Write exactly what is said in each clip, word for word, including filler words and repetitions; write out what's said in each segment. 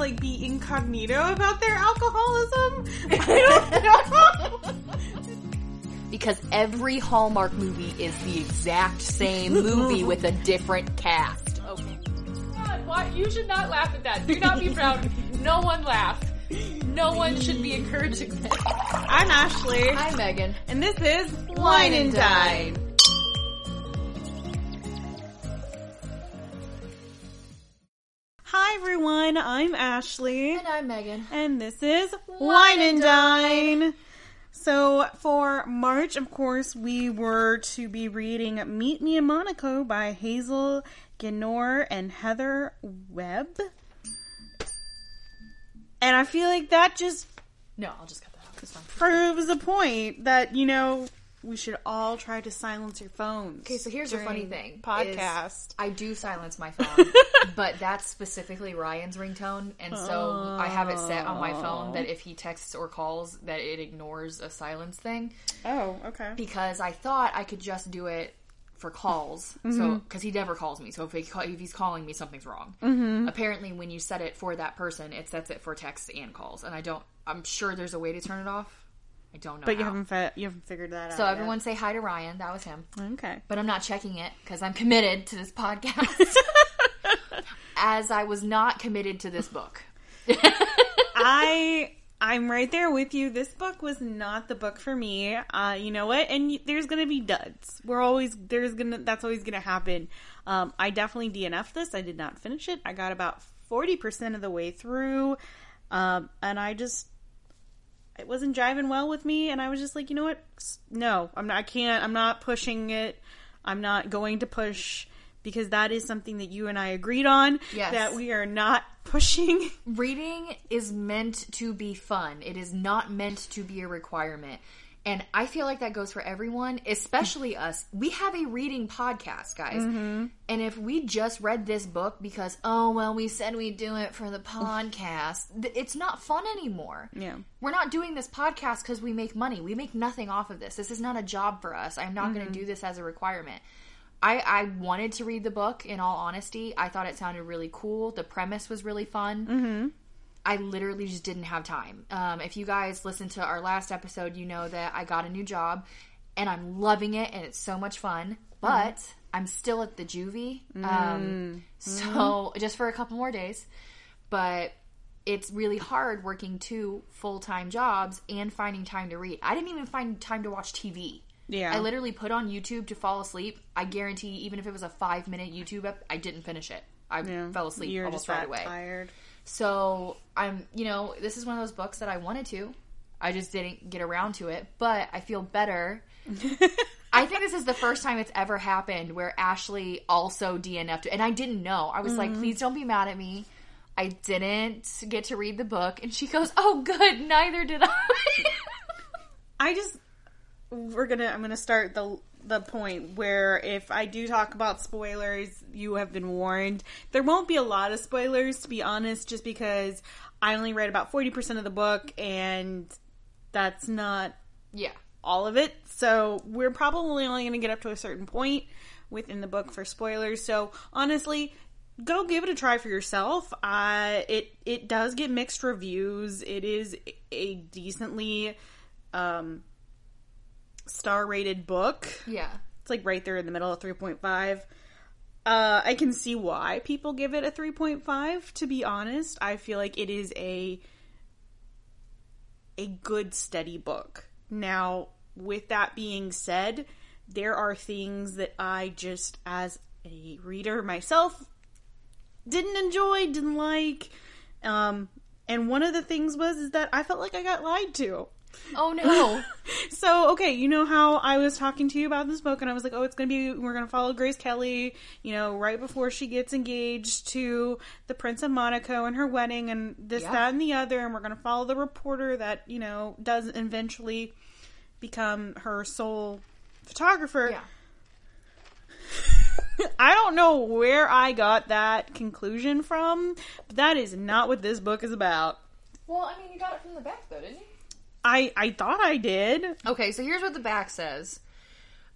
like be incognito about their alcoholism? I don't know. Because every Hallmark movie is the exact same movie with a different cast. Okay. God, why? You should not laugh at that. Do not be proud. No one laughed. No one should be encouraging this. I'm Ashley. I'm Megan. And this is Wine and Dine. Hi everyone, I'm Ashley. And I'm Megan. And this is Wine and Dine. So for March, of course, we were to be reading Meet Me in Monaco by Hazel Gaynor and Heather Webb. And I feel like that just... No, I'll just cut that off. It's fine. ...proves the point that, you know, we should all try to silence your phones. Okay, so here's the funny thing. Podcast. I do silence my phone, but that's specifically Ryan's ringtone, and so oh. I have it set on my phone that if he texts or calls, that it ignores a silence thing. Oh, okay. Because I thought I could just do it for calls, mm-hmm. so because he never calls me, so if, he call, if he's calling me, something's wrong. Mm-hmm. Apparently, when you set it for that person, it sets it for texts and calls, and I don't, I'm sure there's a way to turn it off. I don't know But you how. haven't fi- you haven't figured that so out So everyone yet. Say hi to Ryan. That was him. Okay. But I'm not checking it because I'm committed to this podcast. As I was not committed to this book. I, I'm right there with you. This book was not the book for me. Uh, you know what? And y- there's going to be duds. We're always, there's going to, that's always going to happen. Um, I definitely D N F'd this. I did not finish it. I got about forty percent of the way through. Um, and I just... It wasn't jiving well with me, and I was just like, you know what? No, I'm not, I can't, I'm not pushing it. I'm not going to push, because that is something that you and I agreed on. Yes. That we are not pushing. Reading is meant to be fun. It is not meant to be a requirement. And I feel like that goes for everyone, especially us. We have a reading podcast, guys. Mm-hmm. And if we just read this book because, oh, well, we said we'd do it for the podcast, th- it's not fun anymore. Yeah. We're not doing this podcast because we make money. We make nothing off of this. This is not a job for us. I'm not mm-hmm. going to do this as a requirement. I-, I wanted to read the book, in all honesty. I thought it sounded really cool. The premise was really fun. Mm-hmm. I literally just didn't have time. Um, if you guys listened to our last episode, you know that I got a new job, and I'm loving it, and it's so much fun. But mm. I'm still at the juvie, um, mm. so just for a couple more days. But it's really hard working two full-time jobs and finding time to read. I didn't even find time to watch T V. Yeah, I literally put on YouTube to fall asleep. I guarantee, even if it was a five-minute YouTube ep, I didn't finish it. I yeah. fell asleep You're almost just right away. Tired. So, I'm, you know, this is one of those books that I wanted to. I just didn't get around to it, but I feel better. I think this is the first time it's ever happened where Ashley also D N F'd it. And I didn't know. I was mm-hmm. like, please don't be mad at me. I didn't get to read the book. And she goes, oh, good. Neither did I. I just, we're going to, I'm going to start the... the point where if I do talk about spoilers, you have been warned. There won't be a lot of spoilers, to be honest, just because I only read about forty percent of the book, and that's not yeah all of it. So we're probably only going to get up to a certain point within the book for spoilers. So honestly, go give it a try for yourself. Uh, it, it does get mixed reviews. It is a decently... Um, star-rated book. Yeah. It's like right there in the middle of three point five. Uh, I can see why people give it a three point five, to be honest. I feel like it is a a good, steady book. Now, with that being said, there are things that I just, as a reader myself, didn't enjoy, didn't like. Um, and one of the things was is that I felt like I got lied to. Oh no. So, okay, you know how I was talking to you about this book, and I was like, oh, it's gonna be, we're gonna follow Grace Kelly, you know, right before she gets engaged to the Prince of Monaco and her wedding, and this, yeah. that, and the other, and we're gonna follow the reporter that, you know, does eventually become her sole photographer. Yeah. I don't know where I got that conclusion from, but that is not what this book is about. Well, I mean, you got it from the back, though, didn't you? I, I thought I did. Okay, so here's what the back says.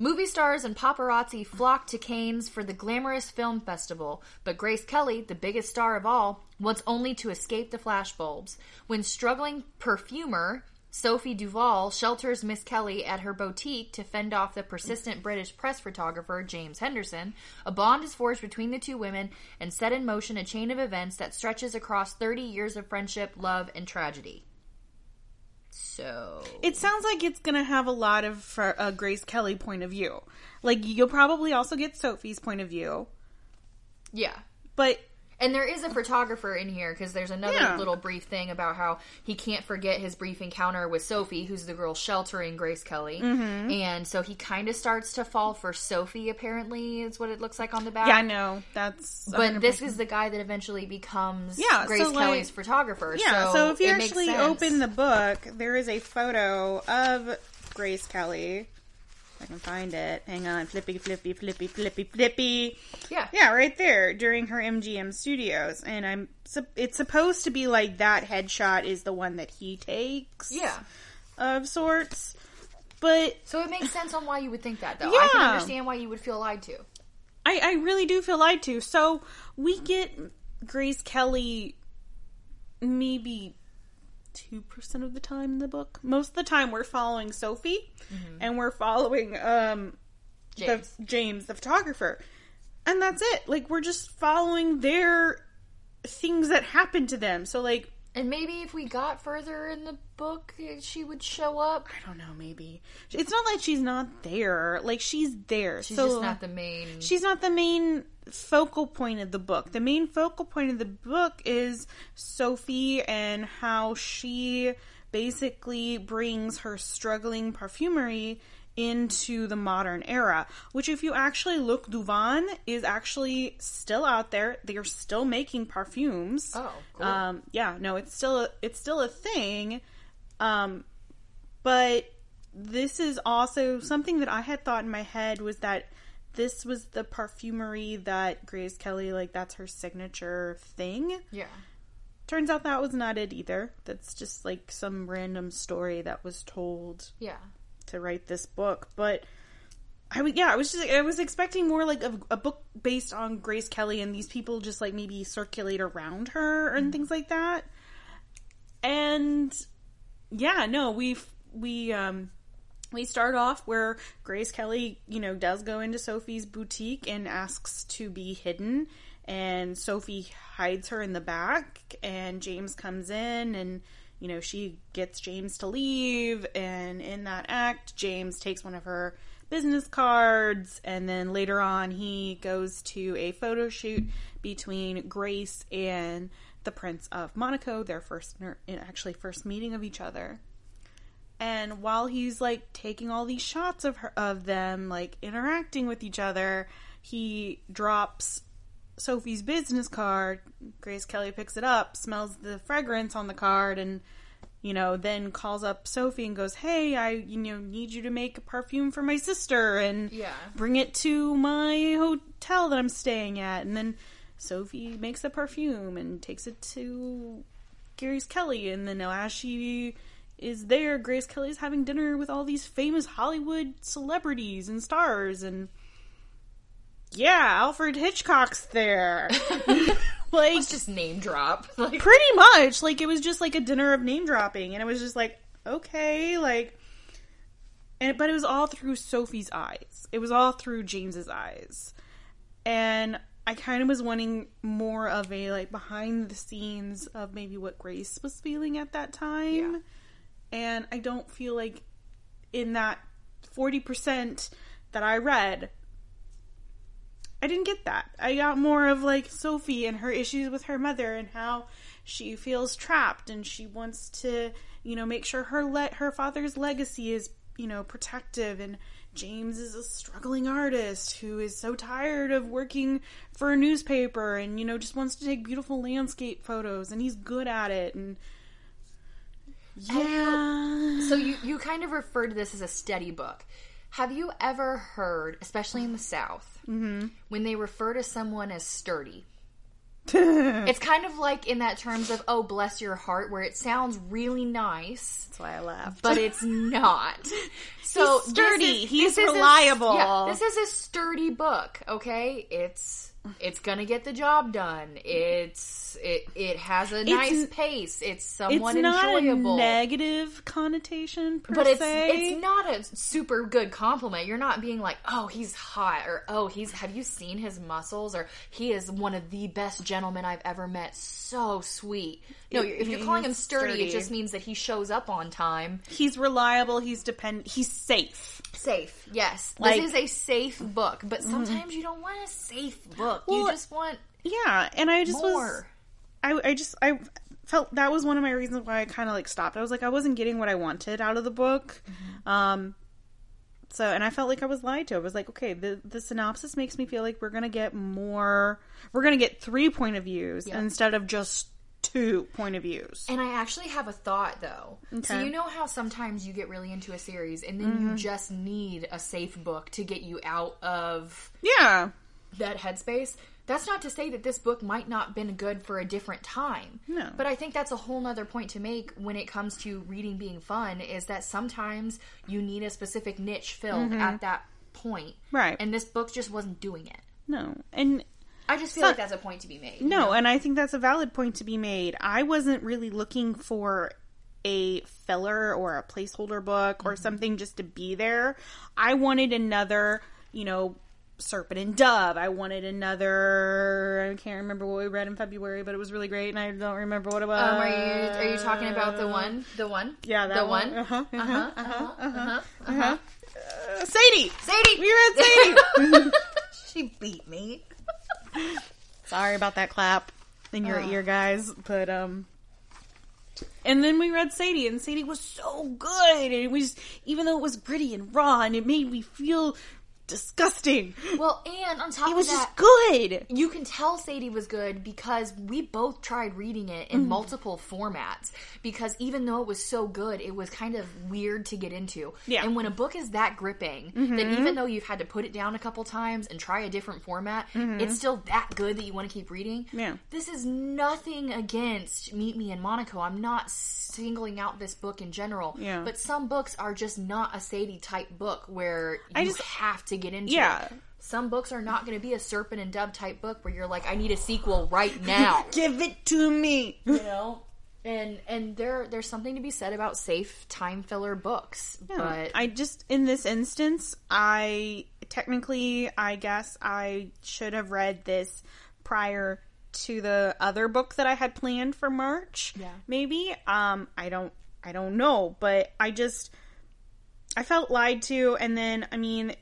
Movie stars and paparazzi flocked to Cannes for the glamorous film festival, but Grace Kelly, the biggest star of all, was only to escape the flashbulbs when struggling perfumer Sophie Duval shelters Miss Kelly at her boutique to fend off the persistent British press photographer James Henderson. A bond is forged between the two women and set in motion a chain of events that stretches across thirty years of friendship, love, and tragedy. So... it sounds like it's going to have a lot of uh, Grace Kelly point of view. Like, you'll probably also get Sophie's point of view. Yeah. But... and there is a photographer in here, because there's another yeah. little brief thing about how he can't forget his brief encounter with Sophie, who's the girl sheltering Grace Kelly. Mm-hmm. And so he kind of starts to fall for Sophie, apparently, is what it looks like on the back. Yeah, I know. That's one hundred percent. But this is the guy that eventually becomes yeah, Grace so like, Kelly's photographer. Yeah, so, so if you actually open the book, there is a photo of Grace Kelly. I can find it. Hang on. Flippy, flippy, flippy, flippy, flippy. Yeah. Yeah, right there during her M G M studios. And I'm. It's supposed to be like that headshot is the one that he takes. Yeah. Of sorts. But. So it makes sense on why you would think that, though. Yeah. I can understand why you would feel lied to. I, I really do feel lied to. So we get Grace Kelly maybe two percent of the time in the book. Most of the time we're following Sophie mm-hmm. and we're following um, James. The, James, the photographer. And that's it. Like, we're just following their things that happen to them. So, like... and maybe if we got further in the book, she would show up. I don't know, maybe. It's not like she's not there. Like, she's there. She's so just not the main... she's not the main focal point of the book. The main focal point of the book is Sophie and how she basically brings her struggling perfumery into the modern era, which if you actually look, Duvan is actually still out there. They are still making perfumes. Oh, cool. Um, yeah, no, it's still a, it's still a thing. Um, but this is also something that I had thought in my head was that this was the perfumery that Grace Kelly, like, that's her signature thing. Yeah. Turns out that was not it either. That's just, like, some random story that was told. Yeah. To write this book, but I would, yeah, I was just, I was expecting more like a, a book based on Grace Kelly and these people just like maybe circulate around her and mm-hmm. things like that. And yeah, no, we we um we start off where Grace Kelly, you know, does go into Sophie's boutique and asks to be hidden, and Sophie hides her in the back, and James comes in and, you know, she gets James to leave, and in that act, James takes one of her business cards, and then later on, he goes to a photo shoot between Grace and the Prince of Monaco, their first, actually first meeting of each other. And while he's, like, taking all these shots of her, of them, like, interacting with each other, he drops Sophie's business card. Grace Kelly picks it up, smells the fragrance on the card, and, you know, then calls up Sophie and goes, hey, I, you know, need you to make a perfume for my sister and yeah. bring it to my hotel that I'm staying at. And then Sophie makes the perfume and takes it to Grace Kelly. And then as she is there, Grace Kelly's having dinner with all these famous Hollywood celebrities and stars, and yeah, Alfred Hitchcock's there. Like, let's just name drop. Like, pretty much. Like, it was just like a dinner of name dropping, and it was just like, okay, like, and but it was all through Sophie's eyes. It was all through James's eyes. And I kind of was wanting more of a, like, behind the scenes of maybe what Grace was feeling at that time. Yeah. And I don't feel like in that forty percent that I read, I didn't get that. I got more of, like, Sophie and her issues with her mother and how she feels trapped and she wants to, you know, make sure her le- her father's legacy is, you know, protective, and James is a struggling artist who is so tired of working for a newspaper and, you know, just wants to take beautiful landscape photos, and he's good at it, and yeah. So you, you kind of refer to this as a steady book. Have you ever heard, especially in the South, mm-hmm. when they refer to someone as sturdy? It's kind of like in that terms of, oh, bless your heart, where it sounds really nice. That's why I laughed. But it's not. So he's sturdy. This is, he's this reliable. Is a, yeah, this is a sturdy book, okay? It's it's gonna get the job done. It's it it has a it's, nice pace. It's somewhat it's enjoyable. It's not a negative connotation per but se. But it's it's not a super good compliment. You're not being like, oh, he's hot, or oh, he's have you seen his muscles, or he is one of the best gentlemen I've ever met. So sweet. No, it, if you're calling him sturdy, sturdy, it just means that he shows up on time. He's reliable. He's depend. He's safe. Safe. Yes, like, this is a safe book. But sometimes mm. you don't want a safe book. You well, just want yeah, and I just more. was, I, I just, I felt that was one of my reasons why I kind of like stopped. I was like, I wasn't getting what I wanted out of the book, mm-hmm. um, so, and I felt like I was lied to. I was like, okay, the, the synopsis makes me feel like we're gonna get more, we're gonna get three point of views yep. instead of just two point of views. And I actually have a thought though. Okay. So you know how sometimes you get really into a series and then mm-hmm. you just need a safe book to get you out of yeah. that headspace. That's not to say that this book might not have been good for a different time. No. But I think that's a whole nother point to make when it comes to reading being fun, is that sometimes you need a specific niche filled mm-hmm. at that point. Right. And this book just wasn't doing it. No. And I just feel so, like that's a point to be made. No, you know? And I think that's a valid point to be made. I wasn't really looking for a filler or a placeholder book mm-hmm. or something just to be there. I wanted another, you know, Serpent and Dove. I wanted another. I can't remember what we read in February, but it was really great, and I don't remember what it was. Um, are you are you talking about the one? The one? Yeah, that the one. one? Uh huh. Uh huh. Uh huh. Uh huh. Uh-huh. Uh, Sadie. Sadie. We read Sadie. She beat me. Sorry about that clap in your oh. ear, guys. But um. And then we read Sadie, and Sadie was so good, and it was, even though it was gritty and raw, and it made me feel disgusting. Well, and on top it was of that, just good. You can tell Sadie was good because we both tried reading it in mm. multiple formats, because even though it was so good, it was kind of weird to get into. Yeah. And when a book is that gripping, mm-hmm. then even though you've had to put it down a couple times and try a different format, mm-hmm. it's still that good that you want to keep reading. Yeah. This is nothing against Meet Me in Monaco. I'm not singling out this book in general. Yeah. But some books are just not a Sadie type book where you I just, have to to get into yeah. it. Some books are not going to be a Serpent and Dove type book where you're like, I need a sequel right now. Give it to me. You know? And and there there's something to be said about safe time filler books. Yeah. But I just, in this instance, I technically, I guess I should have read this prior to the other book that I had planned for March. Yeah. Maybe. Um, I don't, I don't know. But I just, I felt lied to. And then, I mean,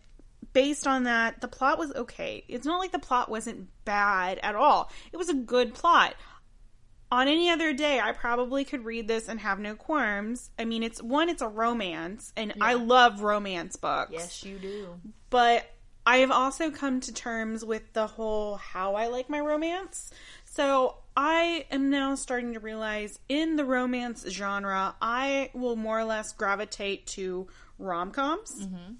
based on that, the plot was okay. It's not like the plot wasn't bad at all. It was a good plot. On any other day, I probably could read this and have no qualms. I mean, it's one, it's a romance, and yeah. I love romance books. Yes, you do. But I have also come to terms with the whole how I like my romance. So I am now starting to realize in the romance genre, I will more or less gravitate to rom-coms. Mm-hmm.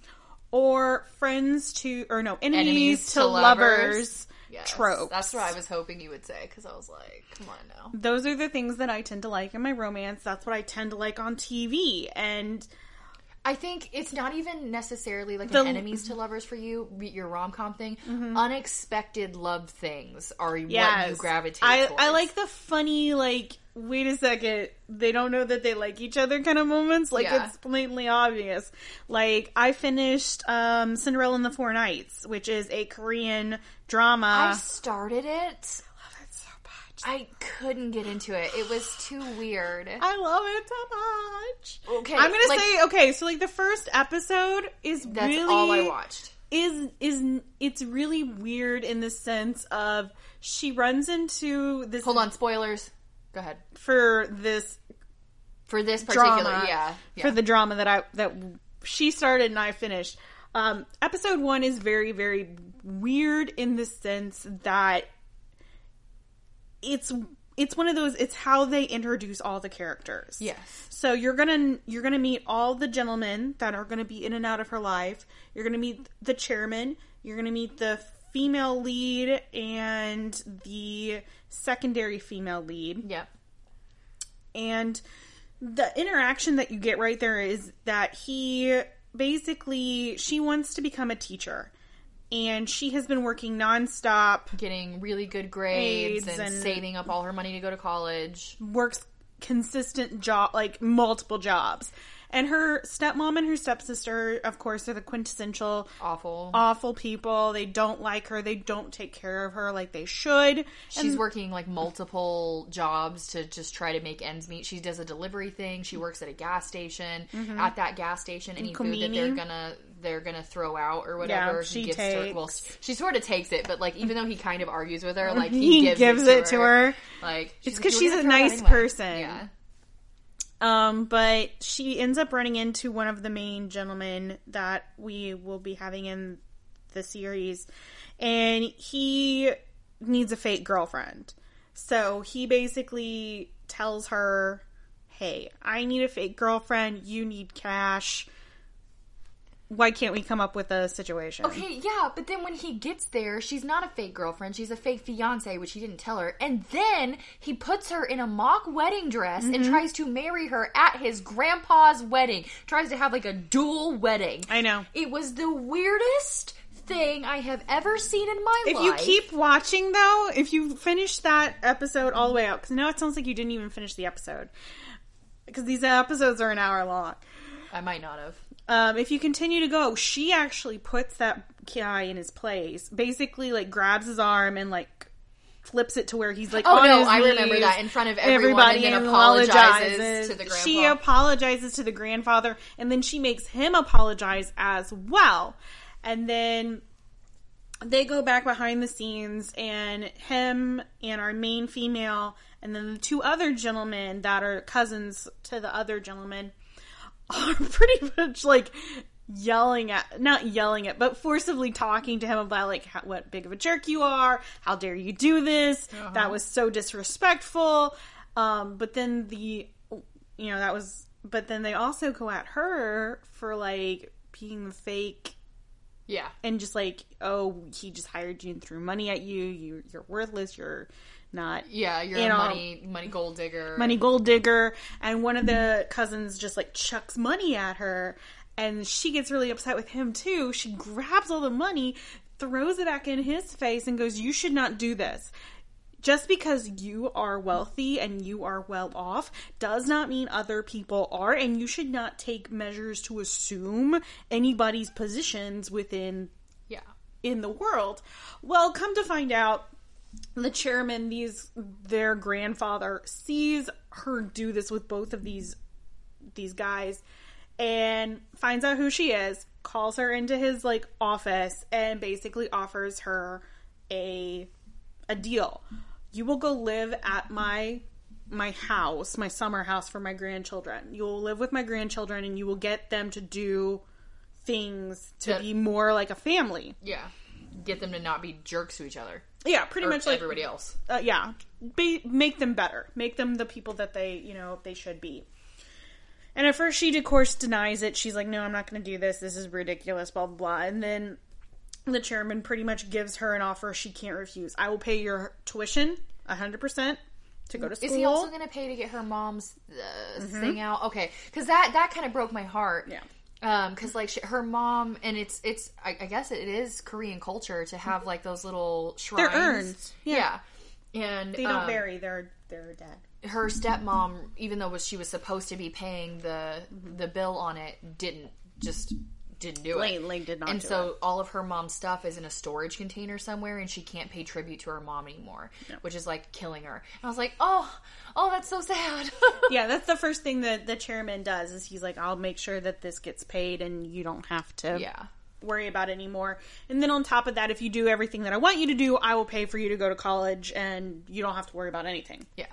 Or friends to, or no, enemies, enemies to, to lovers, lovers yes, tropes. That's what I was hoping you would say, because I was like, come on now. Those are the things that I tend to like in my romance. That's what I tend to like on T V. And I think it's not even necessarily like the, an enemies to lovers for you, your rom-com thing. Mm-hmm. Unexpected love things are yes. what you gravitate I, towards. I like the funny, like, wait a second, they don't know that they like each other kind of moments. Like, yeah. it's blatantly obvious. Like, I finished um, Cinderella and the Four Nights, which is a Korean drama. I started it. I love it so much. I couldn't get into it. It was too weird. I love it so much. Okay. I'm going like, to say, okay, so, like, the first episode is that's really... That's all I watched. Is is it's really weird in the sense of she runs into this... Hold on, spoilers. Go ahead. For this, for this particular, drama, yeah, yeah, for the drama that I that she started and I finished. Um, episode one is very, very weird in the sense that it's it's one of those. It's how they introduce all the characters. Yes. So you're gonna you're gonna meet all the gentlemen that are gonna be in and out of her life. You're gonna meet the chairman. You're gonna meet the female lead and the secondary female lead. Yep. And the interaction that you get right there is that he basically, she wants to become a teacher. And she has been working nonstop. Getting really good grades, grades and, and saving up all her money to go to college. Works consistent job, like multiple jobs. And her stepmom and her stepsister, of course, are the quintessential awful, awful people. They don't like her. They don't take care of her like they should. She's and, working like multiple jobs to just try to make ends meet. She does a delivery thing. She works at a gas station. Mm-hmm. At that gas station, any Comini. food that they're gonna they're gonna throw out or whatever, yeah, she he gives takes. Her. Well, she sort of takes it, but like even though he kind of argues with her, like he, he gives, gives it, to, it her. to her. Like it's because she's, she's a nice anyway. person. Yeah. Um, but she ends up running into one of the main gentlemen that we will be having in the series, and he needs a fake girlfriend. So he basically tells her, hey, I need a fake girlfriend, you need cash. Why can't we come up with a situation? Okay, yeah, but then when he gets there, she's not a fake girlfriend. She's a fake fiancé, which he didn't tell her. And then he puts her in a mock wedding dress mm-hmm. and tries to marry her at his grandpa's wedding. Tries to have, like, a dual wedding. I know. It was the weirdest thing I have ever seen in my if life. If you keep watching, though, if you finish that episode all the way out, because now it sounds like you didn't even finish the episode. Because these episodes are an hour long. I might not have. Um, if you continue to go, she actually puts that guy in his place. Basically, like, grabs his arm and, like, flips it to where he's, like, oh, on no, his I knees, remember that in front of everyone everybody and then apologizes, apologizes to the grandfather. She apologizes to the grandfather, and then she makes him apologize as well. And then they go back behind the scenes, and him and our main female and then the two other gentlemen that are cousins to the other gentleman are pretty much, like, yelling at, not yelling at, but forcibly talking to him about, like, how, what big of a jerk you are, how dare you do this, uh-huh. that was so disrespectful, um, but then the, you know, that was, but then they also go at her for, like, being the fake, yeah, and just, like, oh, he just hired you and threw money at you, you you're worthless, you're not yeah you're you know, a money money gold digger money gold digger and one of the cousins just like chucks money at her and she gets really upset with him too. She grabs all the money, throws it back in his face and goes, you should not do this. Just because you are wealthy and you are well off does not mean other people are, and you should not take measures to assume anybody's positions within yeah in the world. Well, come to find out, the chairman, these their grandfather, sees her do this with both of these these guys and finds out who she is, calls her into his like office and basically offers her a a deal. You will go live at my my house, my summer house for my grandchildren. You'll live with my grandchildren and you will get them to do things to be more like a family. Yeah. Get them to not be jerks to each other. Yeah, pretty or much like everybody else. Uh, yeah, be, make them better. Make them the people that they, you know, they should be. And at first she, of course, denies it. She's like, no, I'm not going to do this. This is ridiculous, blah, blah, blah. And then the chairman pretty much gives her an offer she can't refuse. I will pay your tuition one hundred percent to go to school. Is he also going to pay to get her mom's uh, mm-hmm. thing out? Okay, because that, that kind of broke my heart. Yeah. Um, cause like she, her mom, and it's, it's, I, I guess it is Korean culture to have like those little shrines. They're urns. Yeah. yeah. And they don't um, bury their, their dead. Her stepmom, even though she was supposed to be paying the, the bill on it, didn't just, didn't do Lane, it. Lane did not and do so it. All of her mom's stuff is in a storage container somewhere and she can't pay tribute to her mom anymore, no. which is like killing her. And I was like, oh, oh, that's so sad. Yeah, that's the first thing that the chairman does is he's like, I'll make sure that this gets paid and you don't have to yeah. worry about it anymore. And then on top of that, if you do everything that I want you to do, I will pay for you to go to college and you don't have to worry about anything. Yeah.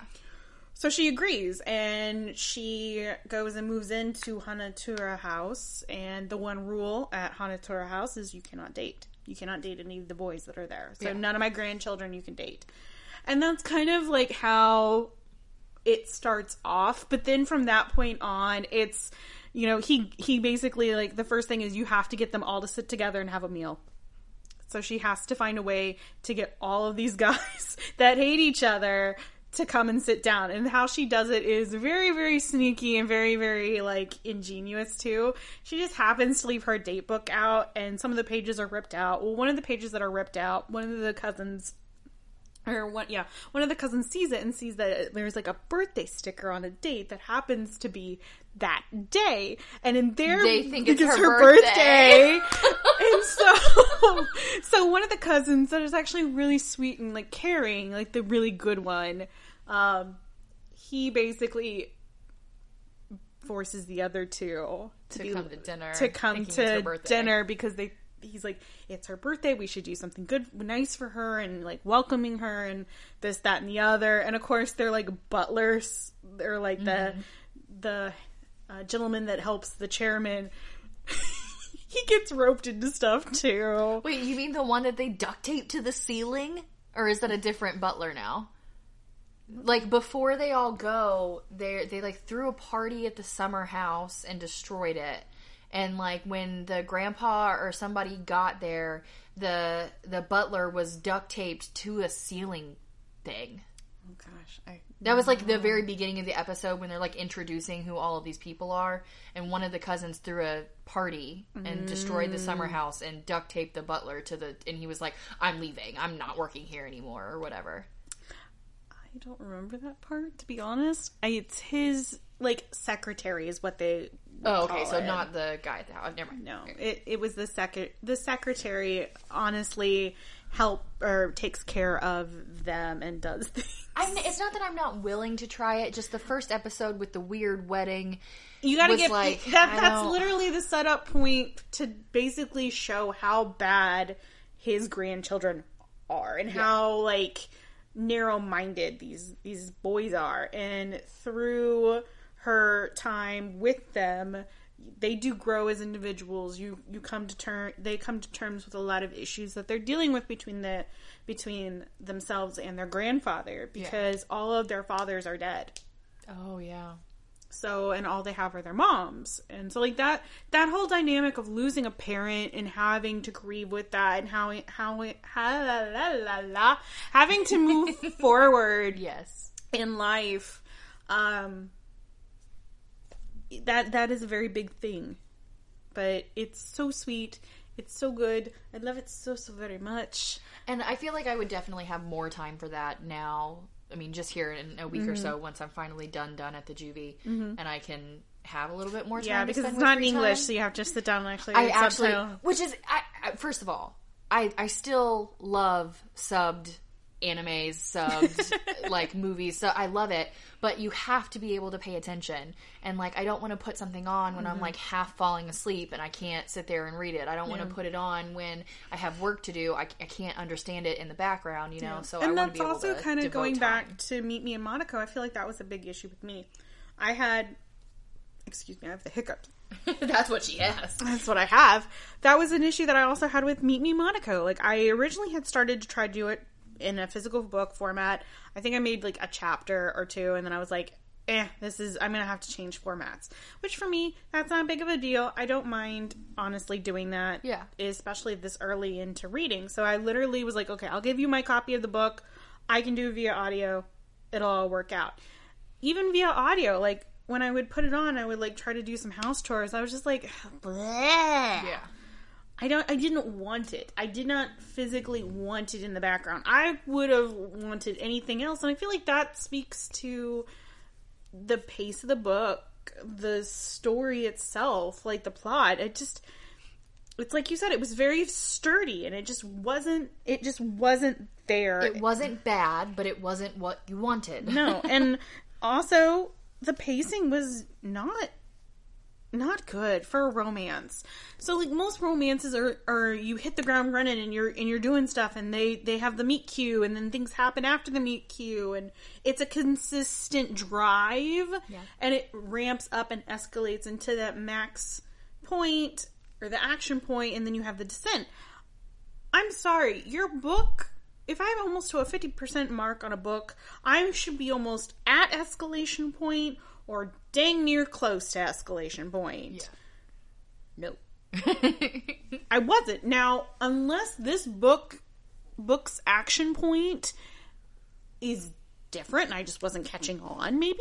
So she agrees, and she goes and moves into Hanatura House, and the one rule at Hanatura House is you cannot date. You cannot date any of the boys that are there. So yeah. none of my grandchildren you can date. And that's kind of like how it starts off, but then from that point on, it's, you know, he, he basically, like, the first thing is you have to get them all to sit together and have a meal. So she has to find a way to get all of these guys that hate each other to come and sit down. And how she does it is very, very sneaky and very, very, like, ingenious, too. She just happens to leave her date book out, and some of the pages are ripped out. Well, one of the pages that are ripped out, one of the cousins... Or one, yeah, one of the cousins sees it and sees that there's like a birthday sticker on a date that happens to be that day, and in their they think it's, it's her, her birthday. birthday. And so, so one of the cousins that is actually really sweet and like caring, like the really good one, um, he basically forces the other two to, to be, come to dinner, to come to dinner because they. He's like, it's her birthday. We should do something good, nice for her, and like welcoming her, and this, that, and the other. And of course, they're like butlers. They're like mm-hmm. the the uh, gentleman that helps the chairman. He gets roped into stuff too. Wait, you mean the one that they duct tape to the ceiling, or is that a different butler now? Like before they all go, they they like threw a party at the summer house and destroyed it. And, like, when the grandpa or somebody got there, the the butler was duct taped to a ceiling thing. Oh, gosh. I, that was, like, the very beginning of the episode when they're, like, introducing who all of these people are. And one of the cousins threw a party and mm. destroyed the summer house and duct taped the butler to the... And he was like, I'm leaving. I'm not working here anymore or whatever. I don't remember that part, to be honest. I, it's his... Like, secretary is what they Oh, okay, so it. Not the guy at the house. Never mind. No, it, it was the second. The secretary, honestly, help or takes care of them and does things. I'm, it's not that I'm not willing to try it. Just the first episode with the weird wedding. You gotta was get... Like, that, that's literally the setup point to basically show how bad his grandchildren are. And yeah. how, like, narrow-minded these these boys are. And through... her time with them, they do grow as individuals. You you come to ter- they come to terms with a lot of issues that they're dealing with between the between themselves and their grandfather, because yeah. all of their fathers are dead. Oh yeah. So, and all they have are their moms. And so, like, that that whole dynamic of losing a parent and having to grieve with that, and how how, how la, la, la, la, having to move forward, yes, in life. Um That that is a very big thing, but it's so sweet. It's so good. I love it so so very much. And I feel like I would definitely have more time for that now. I mean, just here in a week mm-hmm. or so, once I'm finally done done at the juvie, mm-hmm. and I can have a little bit more time. Yeah, because to spend it's not in English, time. So you have to sit down and actually. I actually, subtitle. Which is, I, I, first of all, I I still love subbed. Animes, subbed, like, movies. So I love it. But you have to be able to pay attention. And, like, I don't want to put something on when mm-hmm. I'm, like, half falling asleep and I can't sit there and read it. I don't yeah. want to put it on when I have work to do. I, I can't understand it in the background, you know? Yeah. So and I want to be able to devote time. And that's also kind of going back to Meet Me in Monaco. I feel like that was a big issue with me. I had... Excuse me, I have the hiccups. That's what she has. That's what I have. That was an issue that I also had with Meet Me in Monaco. Like, I originally had started to try to do it in a physical book format. I think I made like a chapter or two, and then I was like, eh, this is, I'm going to have to change formats. Which for me, that's not big of a deal. I don't mind, honestly, doing that. Yeah. Especially this early into reading. So I literally was like, okay, I'll give you my copy of the book. I can do it via audio. It'll all work out. Even via audio, like, when I would put it on, I would like try to do some house chores. I was just like, bleh. Yeah. I don't. I didn't want it. I did not physically want it in the background. I would have wanted anything else, and I feel like that speaks to the pace of the book, the story itself, like the plot. It just, it's like you said, it was very sturdy, and it just wasn't. It just wasn't there. It wasn't bad, but it wasn't what you wanted. No, and also the pacing was not. Not good for a romance. So, like, most romances are, are you hit the ground running and you're and you're doing stuff, and they, they have the meet cue, and then things happen after the meet cue, and it's a consistent drive, yeah. and it ramps up and escalates into that max point or the action point, and then you have the descent. I'm sorry, your book. If I'm almost to a fifty percent mark on a book, I should be almost at escalation point. Or dang near close to escalation point. Yeah. Nope. I wasn't. Now, unless this book book's action point is different and I just wasn't catching on, maybe.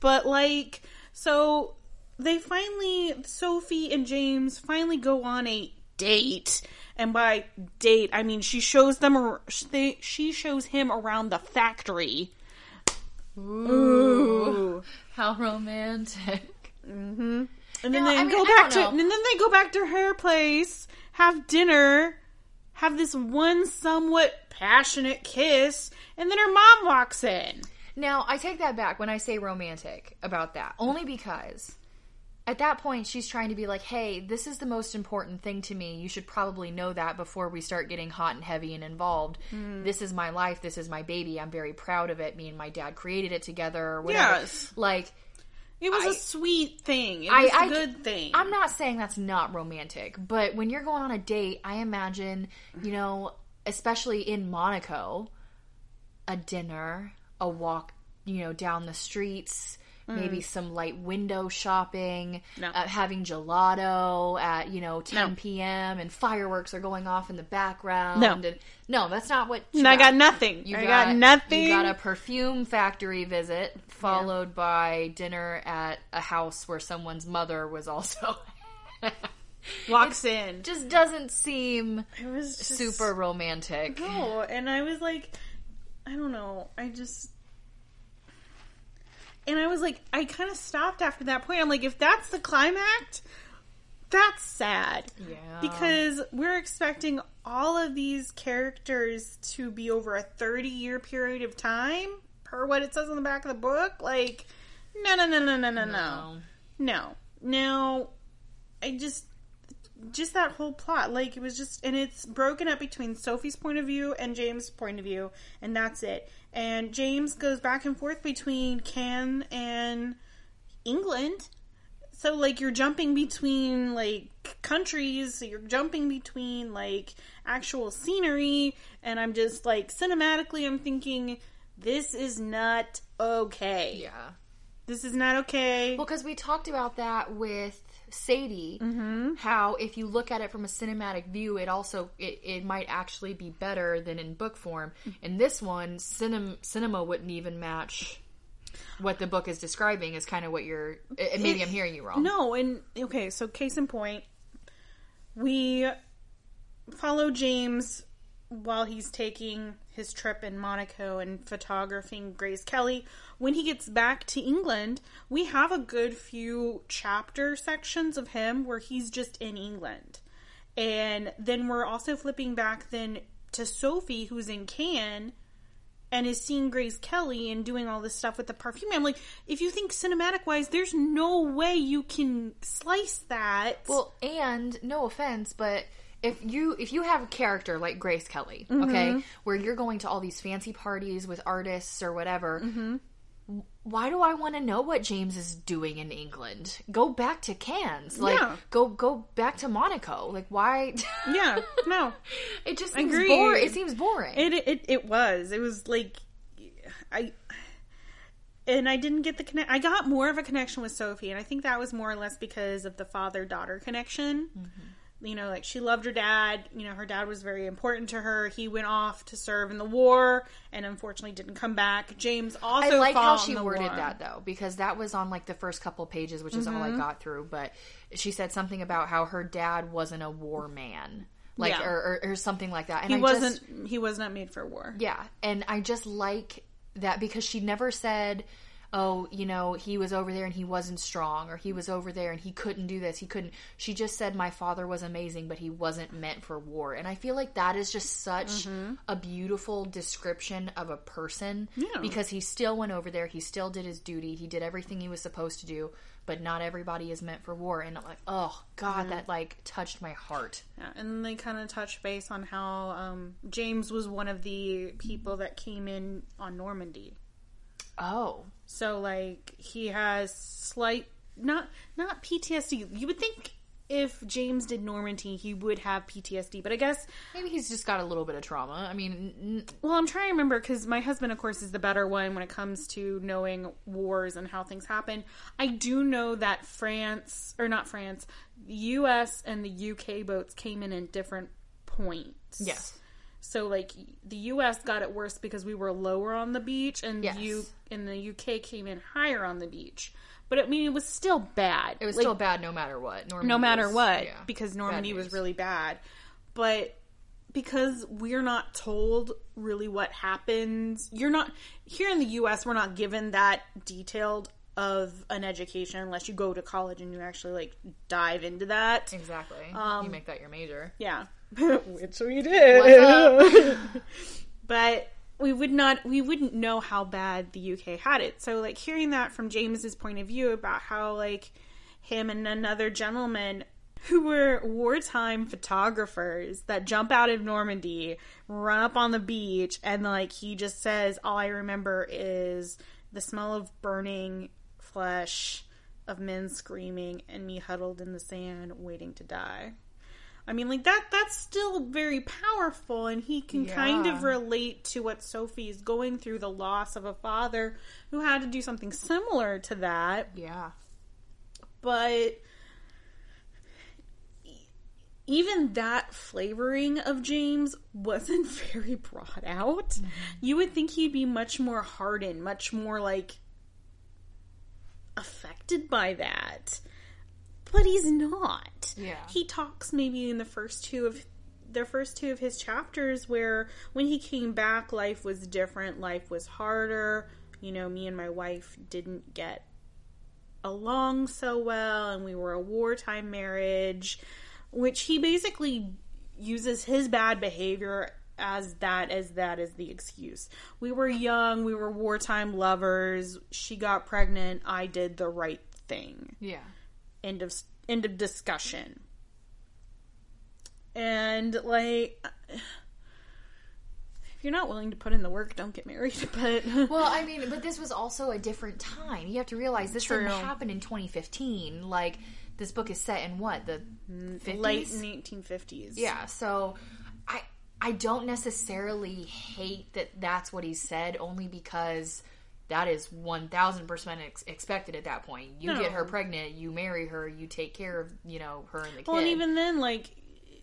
But like, so they finally, Sophie and James finally go on a date, and by date I mean she shows them they she shows him around the factory. Ooh, Ooh. How romantic. Mm-hmm. And then no, they I mean, go back to and then they go back to her place, have dinner, have this one somewhat passionate kiss, and then her mom walks in. Now, I take that back when I say romantic about that, only because at that point she's trying to be like, hey, this is the most important thing to me. You should probably know that before we start getting hot and heavy and involved. Mm. This is my life. This is my baby. I'm very proud of it. Me and my dad created it together or whatever. Yes. Like, it was I, a sweet thing. It was I, I, a good thing. I'm not saying that's not romantic, but when you're going on a date, I imagine, you know, especially in Monaco, a dinner, a walk, you know, down the streets, mm. maybe some light window shopping, no. uh, having gelato at, you know, ten no. p m and fireworks are going off in the background. No, and, no that's not what you no, got. I got nothing. You I got, got nothing. You got a perfume factory visit followed yeah. by dinner at a house where someone's mother was also... Walks it in. Just doesn't seem it was just, super romantic. No, and I was like, I don't know. I just... And I was like, I kind of stopped after that point. I'm like, if that's the climax, that's sad. Yeah. Because we're expecting all of these characters to be over a thirty-year period of time, per what it says on the back of the book. Like, no, no, no, no, no, no, no. No. Now, I just... Just that whole plot, like, it was just, and it's broken up between Sophie's point of view and James' point of view, and that's it. And James goes back and forth between Cannes and England, so, like, you're jumping between, like, countries, so you're jumping between, like, actual scenery, and I'm just, like, cinematically, I'm thinking, this is not okay. Yeah. This is not okay. Well, because we talked about that with Sadie, mm-hmm. how if you look at it from a cinematic view, it also it, it might actually be better than in book form. In this one, cinem- cinema wouldn't even match what the book is describing. Is kind of what you're. It, maybe it, I'm hearing you wrong. No, and okay. So case in point, we follow James while he's taking his trip in Monaco and photographing Grace Kelly. When he gets back to England, we have a good few chapter sections of him where he's just in England. And then we're also flipping back then to Sophie, who's in Cannes and is seeing Grace Kelly and doing all this stuff with the perfume. I'm like, if you think cinematic-wise, there's no way you can slice that. Well, and no offense, but... If you if you have a character like Grace Kelly, mm-hmm. okay, where you're going to all these fancy parties with artists or whatever, mm-hmm. why do I want to know what James is doing in England? Go back to Cannes, like yeah. go go back to Monaco, like why? Yeah, no, it just seems boring. It seems boring. It it it was. It was like I. And I didn't get the connect. I got more of a connection with Sophie, and I think that was more or less because of the father-daughter connection. Mm-hmm. You know, like, she loved her dad. You know, her dad was very important to her. He went off to serve in the war and unfortunately didn't come back. James also fought in the war. I like how she worded that, though, because that was on, like, the first couple pages, which is mm-hmm. all I got through. But she said something about how her dad wasn't a war man. Like, yeah. or, or, or something like that. And he I wasn't, just, he was not made for war. Yeah. And I just like that because she never said... oh, you know, he was over there and he wasn't strong, or he was over there and he couldn't do this, he couldn't. She just said, my father was amazing, but he wasn't meant for war. And I feel like that is just such mm-hmm. a beautiful description of a person, yeah. because he still went over there, he still did his duty, he did everything he was supposed to do, but not everybody is meant for war. And I'm like, oh, God, mm-hmm. that, like, touched my heart. Yeah, and they kind of touched base on how um, James was one of the people that came in on Normandy. Oh. So, like, he has slight, not not P T S D. You would think if James did Normandy, he would have P T S D. But I guess... maybe he's just got a little bit of trauma. I mean... N- well, I'm trying to remember, because my husband, of course, is the better one when it comes to knowing wars and how things happen. I do know that France... or not France. The U S and the U K boats came in at different points. Yes. So, like, the U S got it worse because we were lower on the beach, and, yes. U- and the U K came in higher on the beach. But, I mean, it was still bad. It was like, still bad no matter what. Normandy no matter was, what, yeah, because Normandy was really bad. But because we're not told really what happens, you're not... here in the U S, we're not given that detailed of an education unless you go to college and you actually, like, dive into that. Exactly. Um, you make that your major. Yeah. Which we did. But... we would not, we wouldn't know how bad the U K had it. So, like, hearing that from James's point of view about how, like, him and another gentleman who were wartime photographers that jump out of Normandy, run up on the beach, and, like, he just says, all I remember is the smell of burning flesh, of men screaming, and me huddled in the sand waiting to die. I mean, like, that that's still very powerful, and he can yeah. kind of relate to what Sophie is going through, the loss of a father who had to do something similar to that. Yeah. But even that flavoring of James wasn't very brought out. Mm-hmm. You would think he'd be much more hardened, much more, like, affected by that. But he's not. Yeah. He talks maybe in the first two of the first two of his chapters where when he came back, life was different, life was harder. You know, me and my wife didn't get along so well, and we were a wartime marriage, which he basically uses his bad behavior as that as that as the excuse. We were young, we were wartime lovers, she got pregnant, I did the right thing. Yeah. End of end of discussion. And, like, if you're not willing to put in the work, don't get married. But well, I mean, but this was also a different time. You have to realize this True. didn't happen in twenty fifteen. Like, this book is set in what, the fifties? Late nineteen fifties. Yeah, so I I don't necessarily hate that that's what he said, only because... that is one thousand percent ex- expected at that point. You no. get her pregnant, you marry her, you take care of, you know, her and the kid. Well, and even then, like,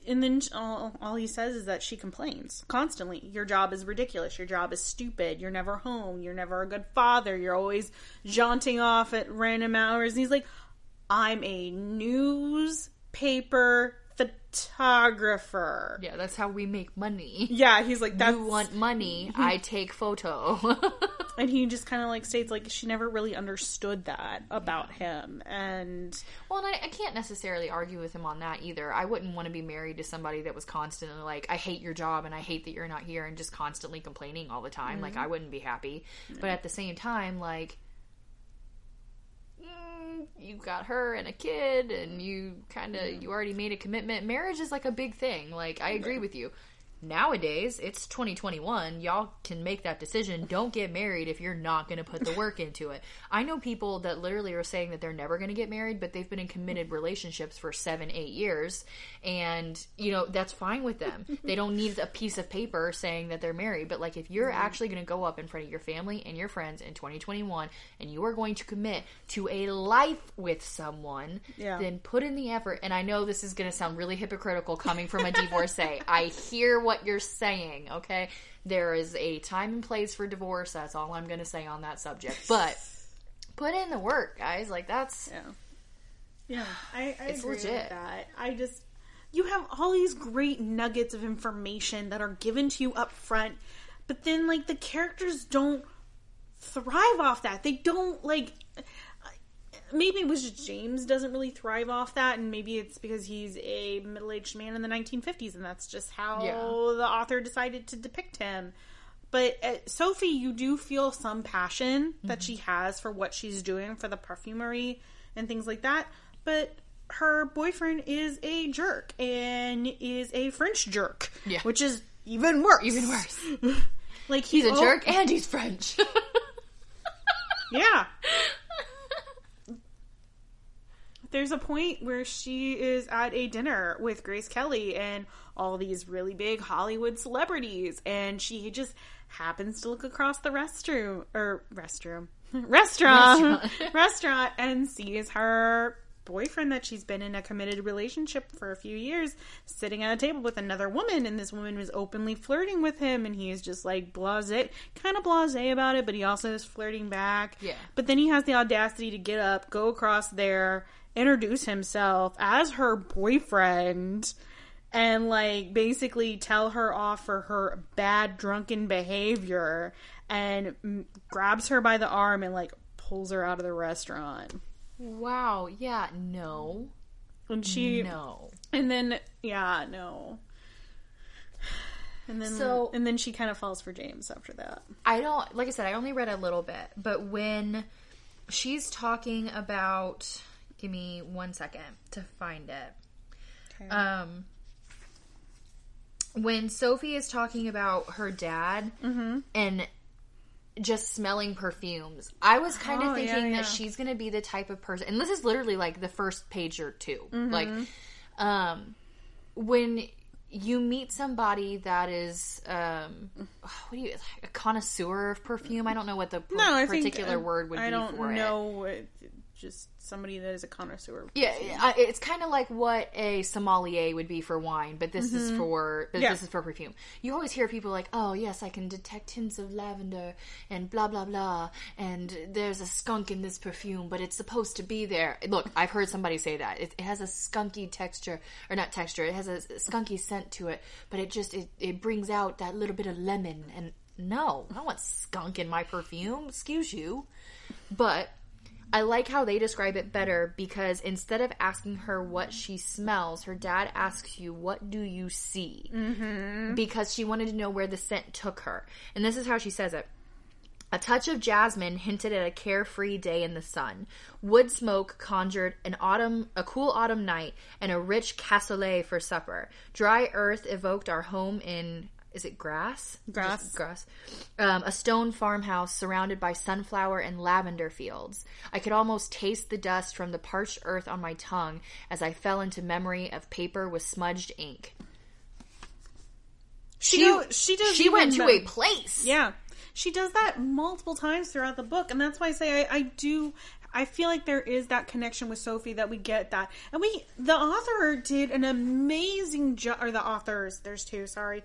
and then all, all he says is that she complains constantly. Your job is ridiculous. Your job is stupid. You're never home. You're never a good father. You're always jaunting off at random hours. And he's like, I'm a newspaper photographer. Yeah, that's how we make money. Yeah, he's like, that's... you want money, I take photo. And he just kind of, like, states, like, she never really understood that about yeah. him. And... well, and I, I can't necessarily argue with him on that either. I wouldn't want to be married to somebody that was constantly like, I hate your job and I hate that you're not here and just constantly complaining all the time. Mm-hmm. Like, I wouldn't be happy. Mm-hmm. But at the same time, like... you got her and a kid, and you kind of, you already made a commitment. Marriage is, like, a big thing. Like, I agree with you. Nowadays, it's twenty twenty-one. Y'all can make that decision. Don't get married if you're not going to put the work into it. I know people that literally are saying that they're never going to get married, but they've been in committed relationships for seven, eight years. And, you know, that's fine with them. They don't need a piece of paper saying that they're married. But, like, if you're mm-hmm. actually going to go up in front of your family and your friends in twenty twenty-one and you are going to commit to a life with someone, yeah. then put in the effort. And I know this is going to sound really hypocritical coming from a divorcee. I hear what you're saying, okay? There is a time and place for divorce. That's all I'm gonna say on that subject. But put in the work, guys. Like, that's yeah, yeah. I, I it's agree legit. With that. I just you have all these great nuggets of information that are given to you up front, but then, like, the characters don't thrive off that. They don't like. Maybe it was just James doesn't really thrive off that, and maybe it's because he's a middle-aged man in the nineteen fifties, and that's just how yeah. the author decided to depict him. But uh, Sophie, you do feel some passion mm-hmm. that she has for what she's doing, for the perfumery and things like that, but her boyfriend is a jerk, and is a French jerk, yeah. which is even worse. Even worse. Like, he's, he's a oh, jerk, and he's French. Yeah. there's a point where she is at a dinner with Grace Kelly and all these really big Hollywood celebrities, and she just happens to look across the restroom or restroom restaurant restaurant, restaurant and sees her boyfriend that she's been in a committed relationship for a few years sitting at a table with another woman, and this woman was openly flirting with him, and he is just like blasé, kind of blasé about it, but he also is flirting back. Yeah. But then he has the audacity to get up, go across there, introduce himself as her boyfriend, and like basically tell her off for her bad drunken behavior, and grabs her by the arm and like pulls her out of the restaurant. Wow, yeah, no. And she... No. And then, yeah, no. And then, so, and then she kind of falls for James after that. I don't... Like I said, I only read a little bit. But when she's talking about... Give me one second to find it. Okay. Um, when Sophie is talking about her dad mm-hmm. and... just smelling perfumes. I was kind of oh, thinking yeah, yeah. that she's going to be the type of person, and this is literally like the first page or two. Mm-hmm. Like, um, when you meet somebody that is, um, what do you, like a connoisseur of perfume? I don't know what the per- no, particular think, uh, word would I be for it. I don't know. It. Just somebody that is a connoisseur of perfume. Yeah. It's kind of like what a sommelier would be for wine, but this mm-hmm. is for, but yeah. this is for perfume. You always hear people like, oh yes, I can detect hints of lavender and blah, blah, blah. And there's a skunk in this perfume, but it's supposed to be there. Look, I've heard somebody say that. It, it has a skunky texture, or not texture. It has a skunky scent to it, but it just, it, it brings out that little bit of lemon. And no, I don't want skunk in my perfume. Excuse you. But... I like how they describe it better, because instead of asking her what she smells, her dad asks you, what do you see? Mm-hmm. Because she wanted to know where the scent took her. And this is how she says it. A touch of jasmine hinted at a carefree day in the sun. Wood smoke conjured an autumn, a cool autumn night and a rich cassoulet for supper. Dry earth evoked our home in... Is it grass? Grass. Just grass. Um, a stone farmhouse surrounded by sunflower and lavender fields. I could almost taste the dust from the parched earth on my tongue as I fell into memory of paper with smudged ink. She she, go, she, does she went to a place. Yeah. She does that multiple times throughout the book, and that's why I say I, I do... I feel like there is that connection with Sophie that we get that. And we... The author did an amazing job... Or the authors. There's two, sorry.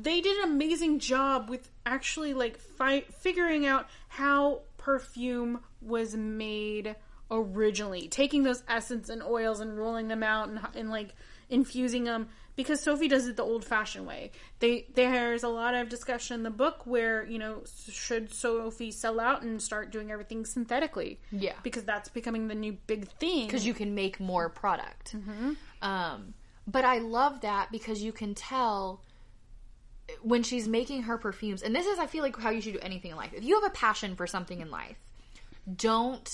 They did an amazing job with actually, like, fi- figuring out how perfume was made originally. Taking those essence and oils and rolling them out and, and like, infusing them. Because Sophie does it the old-fashioned way. They There's a lot of discussion in the book where, you know, should Sophie sell out and start doing everything synthetically? Yeah. Because that's becoming the new big thing. Because you can make more product. Mm-hmm. Um, but I love that because you can tell... when she's making her perfumes, and this is, I feel like, how you should do anything in life. If you have a passion for something in life, don't,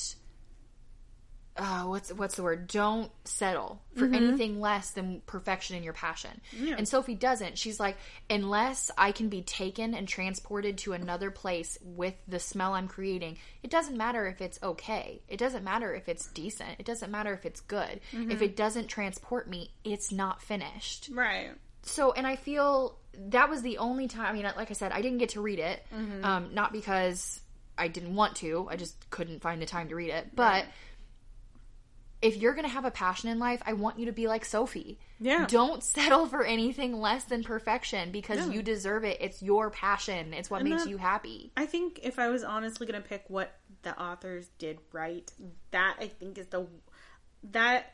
uh, what's what's the word? Don't settle for mm-hmm. anything less than perfection in your passion. Yeah. And Sophie doesn't. She's like, unless I can be taken and transported to another place with the smell I'm creating, it doesn't matter if it's okay. It doesn't matter if it's decent. It doesn't matter if it's good. Mm-hmm. If it doesn't transport me, it's not finished. Right. So, and I feel... that was the only time, I mean, like I said, I didn't get to read it, mm-hmm. um, not because I didn't want to, I just couldn't find the time to read it, but right. if you're going to have a passion in life, I want you to be like Sophie. Yeah. Don't settle for anything less than perfection, because yeah. you deserve it. It's your passion. It's what and makes that, you happy. I think if I was honestly going to pick what the authors did right, that I think is the, that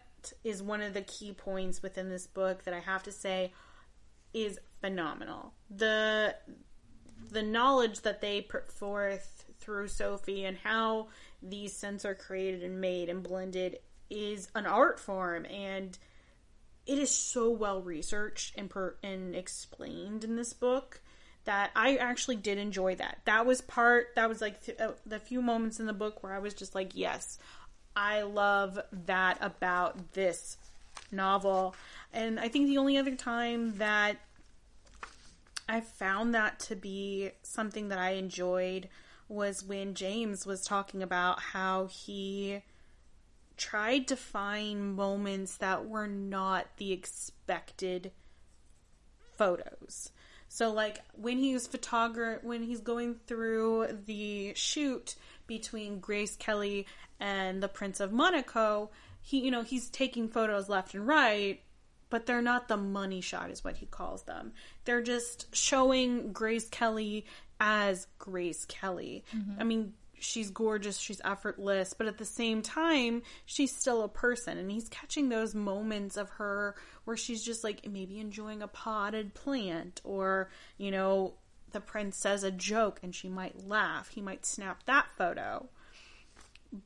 is one of the key points within this book that I have to say is phenomenal. The the knowledge that they put forth through Sophie and how these scents are created and made and blended is an art form, and it is so well researched and per, and explained in this book that I actually did enjoy that. That was part, that was like th- uh, the few moments in the book where I was just like, yes, I love that about this novel. And I think the only other time that I found that to be something that I enjoyed was when James was talking about how he tried to find moments that were not the expected photos. So, like, when he's photographer, when he's going through the shoot between Grace Kelly and the Prince of Monaco, he, you know, he's taking photos left and right, but they're not the money shot, is what he calls them. They're just showing Grace Kelly as Grace Kelly. Mm-hmm. I mean, she's gorgeous, she's effortless, but at the same time, she's still a person. And he's catching those moments of her where she's just, like, maybe enjoying a potted plant, or, you know, the prince says a joke and she might laugh. He might snap that photo.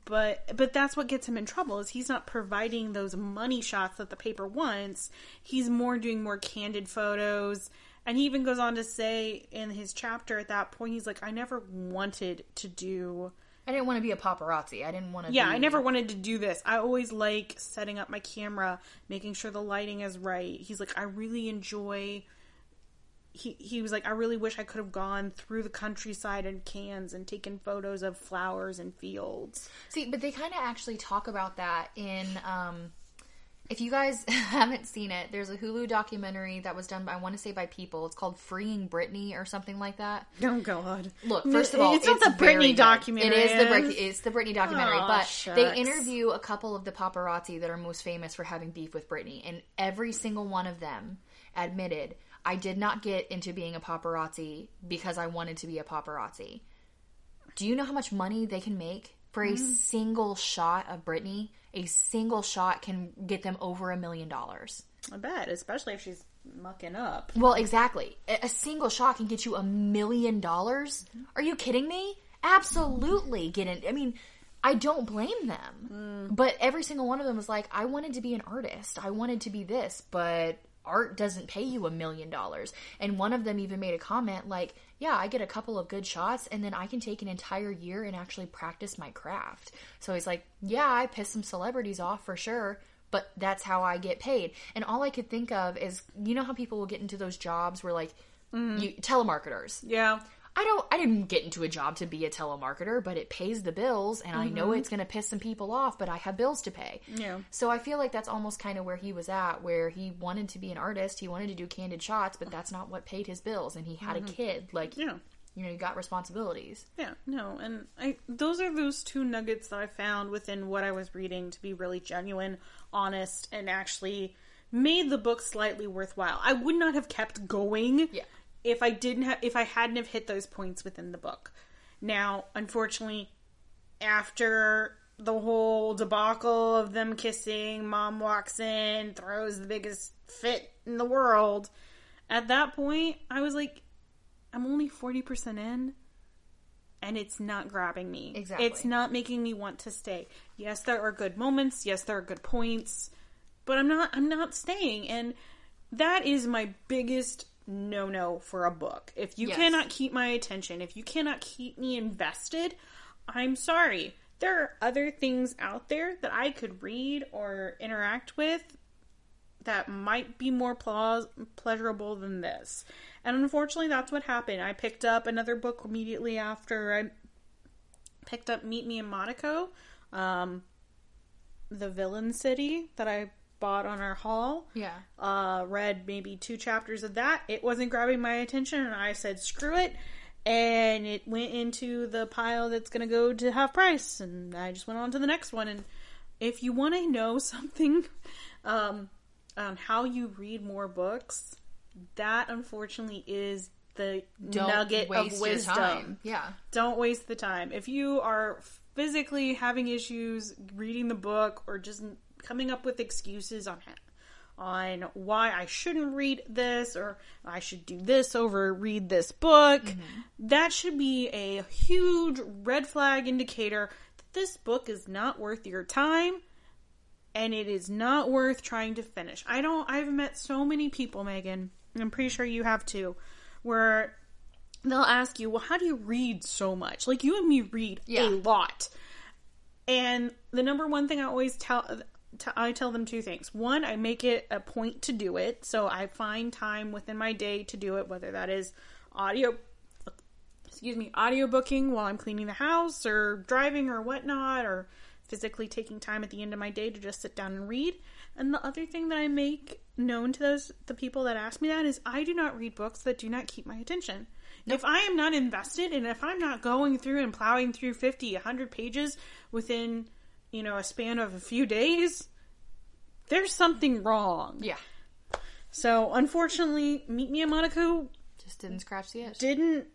But but that's what gets him in trouble, is he's not providing those money shots that the paper wants. He's more doing more candid photos. And he even goes on to say in his chapter at that point, he's like, I never wanted to do... I didn't want to be a paparazzi. I didn't want to Yeah, be... I never wanted to do this. I always like setting up my camera, making sure the lighting is right. He's like, I really enjoy... He he was like, I really wish I could have gone through the countryside in Cannes and taken photos of flowers and fields. See, but they kind of actually talk about that in... Um... If you guys haven't seen it, there's a Hulu documentary that was done by, I want to say, by People. It's called Freeing Britney or something like that. Oh, God. Look, first of all, it's, it's not the Britney documentary. It is the, it's the Britney documentary. Oh, but shucks. They interview a couple of the paparazzi that are most famous for having beef with Britney. And every single one of them admitted, I did not get into being a paparazzi because I wanted to be a paparazzi. Do you know how much money they can make for a mm. single shot of Britney? A single shot can get them over a million dollars. I bet, especially if she's mucking up. Well, exactly. A single shot can get you a million dollars? Are you kidding me? Absolutely. Get in. I mean, I don't blame them. Mm. But every single one of them was like, I wanted to be an artist. I wanted to be this, but art doesn't pay you a million dollars. And one of them even made a comment like, yeah, I get a couple of good shots and then I can take an entire year and actually practice my craft. So he's like, yeah, I pissed some celebrities off for sure, but that's how I get paid. And all I could think of is, you know how people will get into those jobs where, like, mm. you, telemarketers. Yeah. I don't, I didn't get into a job to be a telemarketer, but it pays the bills, and mm-hmm. I know it's going to piss some people off, but I have bills to pay. Yeah. So I feel like that's almost kind of where he was at, where he wanted to be an artist, he wanted to do candid shots, but that's not what paid his bills, and he had mm-hmm. a kid. Like, yeah. you know, you got responsibilities. Yeah, no, and I, those are those two nuggets that I found within what I was reading to be really genuine, honest, and actually made the book slightly worthwhile. I would not have kept going. Yeah. If I didn't have, if I hadn't have hit those points within the book. Now, unfortunately, after the whole debacle of them kissing, mom walks in, throws the biggest fit in the world. At that point, I was like, I'm only forty percent in, and it's not grabbing me. Exactly. It's not making me want to stay. Yes, there are good moments. Yes, there are good points, but I'm not, I'm not staying. And that is my biggest no no for a book. If you yes. cannot keep my attention, if you cannot keep me invested, I'm sorry. There are other things out there that I could read or interact with that might be more pl- pleasurable than this. And unfortunately, that's what happened. I picked up another book immediately after I picked up Meet Me in Monaco, um, The Villain City, that I bought on our haul. Yeah. Uh, read maybe two chapters of that. It wasn't grabbing my attention, and I said, screw it. And it went into the pile that's going to go to half price. And I just went on to the next one. And if you want to know something um, on how you read more books, that unfortunately is the Don't nugget waste of wisdom. Your time. Yeah. Don't waste the time. If you are physically having issues reading the book, or just coming up with excuses on on why I shouldn't read this, or I should do this over read this book, mm-hmm. that should be a huge red flag indicator that this book is not worth your time, and it is not worth trying to finish. I don't, I've met so many people, Megan, and I'm pretty sure you have too, where they'll ask you, well, how do you read so much? Like, you and me read yeah. a lot. And the number one thing I always tell... I tell them two things. One, I make it a point to do it. So I find time within my day to do it, whether that is audio, excuse me, audiobooking while I'm cleaning the house or driving or whatnot, or physically taking time at the end of my day to just sit down and read. And the other thing that I make known to those the people that ask me that is I do not read books that do not keep my attention. Nope. If I am not invested, and if I'm not going through and plowing through fifty, one hundred pages within, you know, a span of a few days, there's something wrong. Yeah. So, unfortunately, Meet Me in Monaco just didn't scratch the itch. Didn't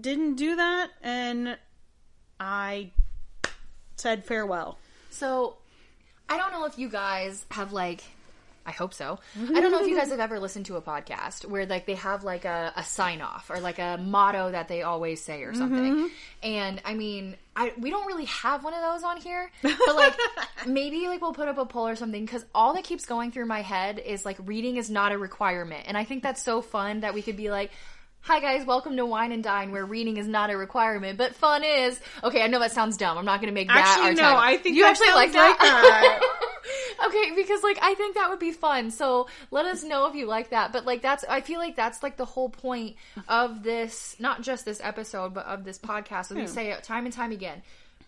didn't do that, and I said farewell. So, I don't know if you guys have, like, I hope so. I don't know if you guys have ever listened to a podcast where, like, they have, like, a, a sign-off or, like, a motto that they always say or something. Mm-hmm. And, I mean, I we don't really have one of those on here. But, like, maybe, like, we'll put up a poll or something. Because all that keeps going through my head is, like, reading is not a requirement. And I think that's so fun that we could be like, hi, guys. Welcome to Wine and Dine, where reading is not a requirement, but fun is. Okay, I know that sounds dumb. I'm not going to make that our title. Actually, no, I think you actually like that. that. Okay, because, like, I think that would be fun. So let us know if you like that. But, like, that's, I feel like that's, like, the whole point of this, not just this episode, but of this podcast. As we say it time and time again,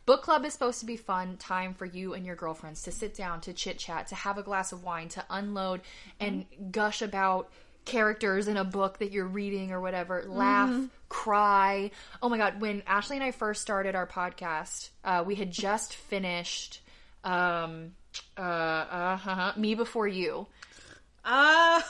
book club is supposed to be fun time for you and your girlfriends to sit down, to chit chat, to have a glass of wine, to unload and gush about characters in a book that you're reading or whatever. Laugh, mm-hmm. cry. Oh, my God. When Ashley and I first started our podcast, uh, we had just finished... Um, Uh, uh, uh, Me Before You. Uh.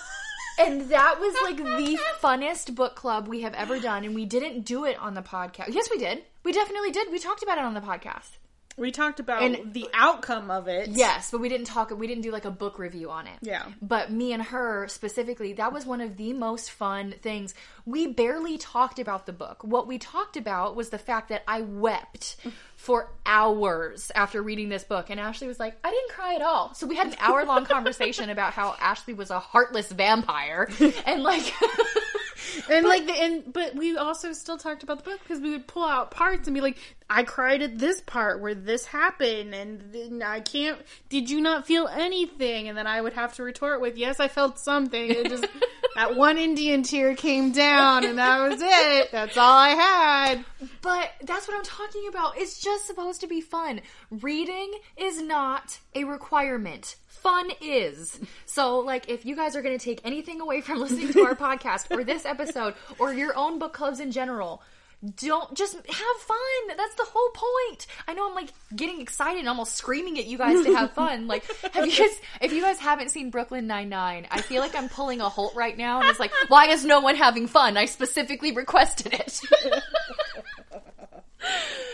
And that was, like, the funnest book club we have ever done, and we didn't do it on the podcast. Yes, we did. We definitely did. We talked about it on the podcast. We talked about and, the outcome of it. Yes, but we didn't talk, we didn't do, like, a book review on it. Yeah. But me and her, specifically, that was one of the most fun things. We barely talked about the book. What we talked about was the fact that I wept for hours after reading this book. And Ashley was like, I didn't cry at all. So we had an hour-long conversation about how Ashley was a heartless vampire. And, like... And but, like, the, and but we also still talked about the book because we would pull out parts and be like, I cried at this part where this happened, and then I can't. Did you not feel anything? And then I would have to retort with, yes, I felt something. It just that one Indian tear came down, and that was it. That's all I had. But that's what I'm talking about. It's just supposed to be fun. Reading is not a requirement. Fun is. So, like, if you guys are going to take anything away from listening to our podcast or this episode or your own book clubs in general, don't just have fun. That's the whole point. I know I'm, like, getting excited and almost screaming at you guys to have fun. Like, have you guys, if you guys haven't seen Brooklyn nine nine, I feel like I'm pulling a Holt right now, and it's like, why is no one having fun? I specifically requested it.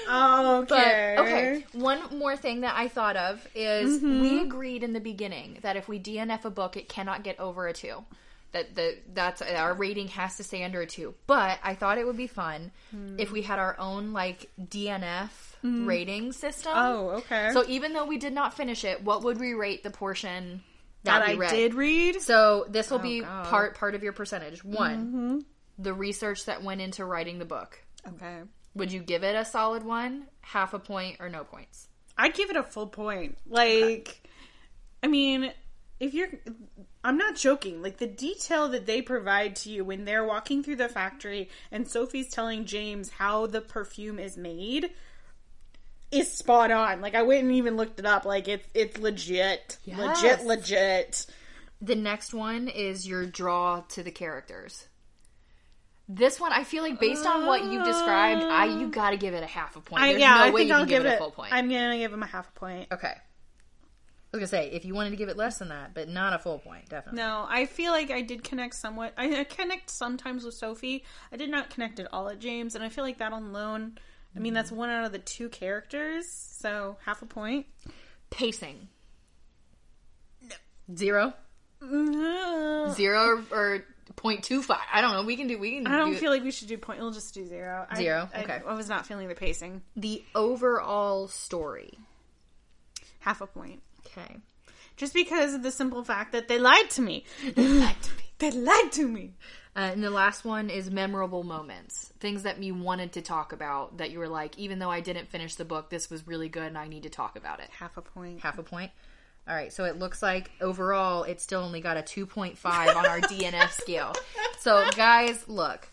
Okay. But, okay. One more thing that I thought of is mm-hmm. we agreed in the beginning that if we D N F a book, it cannot get over a two. That the that's our rating has to stay under a two. But I thought it would be fun mm. if we had our own, like, D N F mm. rating system. Oh, okay. So even though we did not finish it, what would we rate the portion that, that I read? did read? So this will oh, be God. part part of your percentage. One, mm-hmm. the research that went into writing the book. Okay. Would you give it a solid one, half a point, or no points? I'd give it a full point. Like, okay. I mean, if you're, I'm not joking. Like, the detail that they provide to you when they're walking through the factory and Sophie's telling James how the perfume is made is spot on. Like, I went and even looked it up. Like, it's, it's legit. Yes. Legit, legit. The next one is your draw to the characters. This one, I feel like based on what you described, I you gotta give it a half a point. There's I, yeah, no I way think you I'll can give, give it a full point. I'm gonna give him a half a point. Okay. I was gonna say, if you wanted to give it less than that, but not a full point, definitely. No, I feel like I did connect somewhat. I, I connect sometimes with Sophie. I did not connect at all at James, and I feel like that alone, I mean, that's one out of the two characters, so half a point. Pacing. No. Zero? No. Zero or... or Point two five. I don't know. We can do. We can. I don't do feel it. like we should do point. We'll just do zero. Zero. I, okay. I, I was not feeling the pacing. The overall story. Half a point. Okay. Just because of the simple fact that they lied to me. They lied to me. They lied to me. Uh, and the last one is memorable moments. Things that you wanted to talk about that you were like, even though I didn't finish the book, this was really good and I need to talk about it. Half a point. Half a point. All right, so it looks like overall it still only got a two point five on our D N F scale. So, guys, look.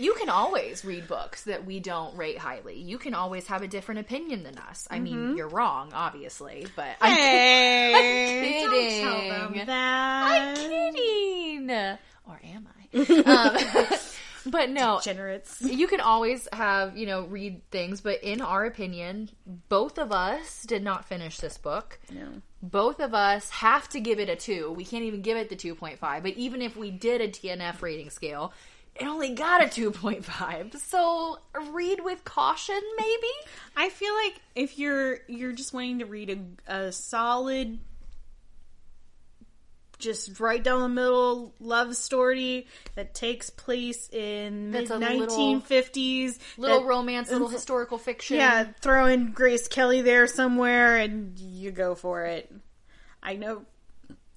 You can always read books that we don't rate highly. You can always have a different opinion than us. I mm-hmm. mean, you're wrong, obviously, but I'm, hey, I'm kidding. Don't tell them that. I'm kidding. Or am I? um, But no, degenerates. You can always have, you know, read things, but in our opinion, both of us did not finish this book. No. Both of us have to give it a two. We can't even give it the two point five. But even if we did a T N F rating scale, it only got a two point five. So read with caution, maybe? I feel like if you're you're just wanting to read a, a solid, just right down the middle love story that takes place in mid nineteen fifties, little, little romance, little historical fiction. Yeah, throw in Grace Kelly there somewhere, and you go for it. I know,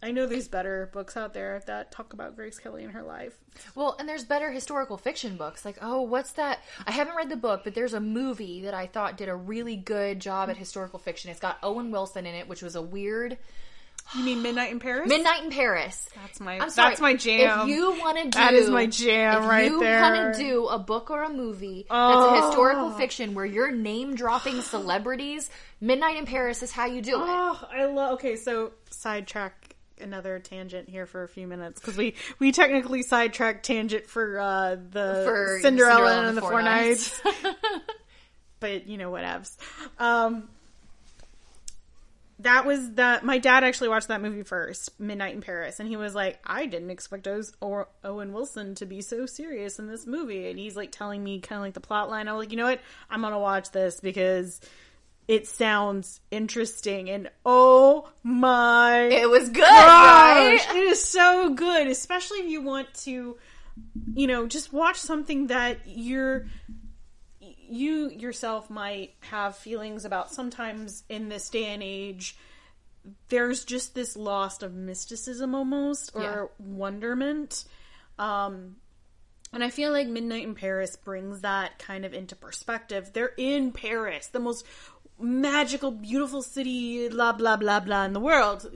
I know, there's better books out there that talk about Grace Kelly and her life. Well, and there's better historical fiction books. Like, oh, what's that? I haven't read the book, but there's a movie that I thought did a really good job at historical fiction. It's got Owen Wilson in it, which was a weird. You mean Midnight in Paris? Midnight in Paris. That's my I'm sorry, that's my jam. If you want to do That is my jam right there. If you want to do a book or a movie oh. that's a historical fiction where you're name dropping celebrities, Midnight in Paris is how you do it. Oh, I love Okay, so sidetrack another tangent here for a few minutes cuz we we technically sidetracked tangent for uh the for Cinderella, Cinderella and the Four Nights. But you know whatevs. Um That was that. My dad actually watched that movie first, Midnight in Paris, and he was like, "I didn't expect Owen Wilson to be so serious in this movie." And he's like telling me kind of like the plot line. I was like, "You know what? I'm gonna watch this because it sounds interesting." And oh my, it was good. Gosh, right? It is so good, especially if you want to, you know, just watch something that you're. You yourself might have feelings about. Sometimes in this day and age, there's just this loss of mysticism almost, or yeah. wonderment. Um, and I feel like Midnight in Paris brings that kind of into perspective. They're in Paris, the most magical, beautiful city, blah, blah, blah, blah, in the world.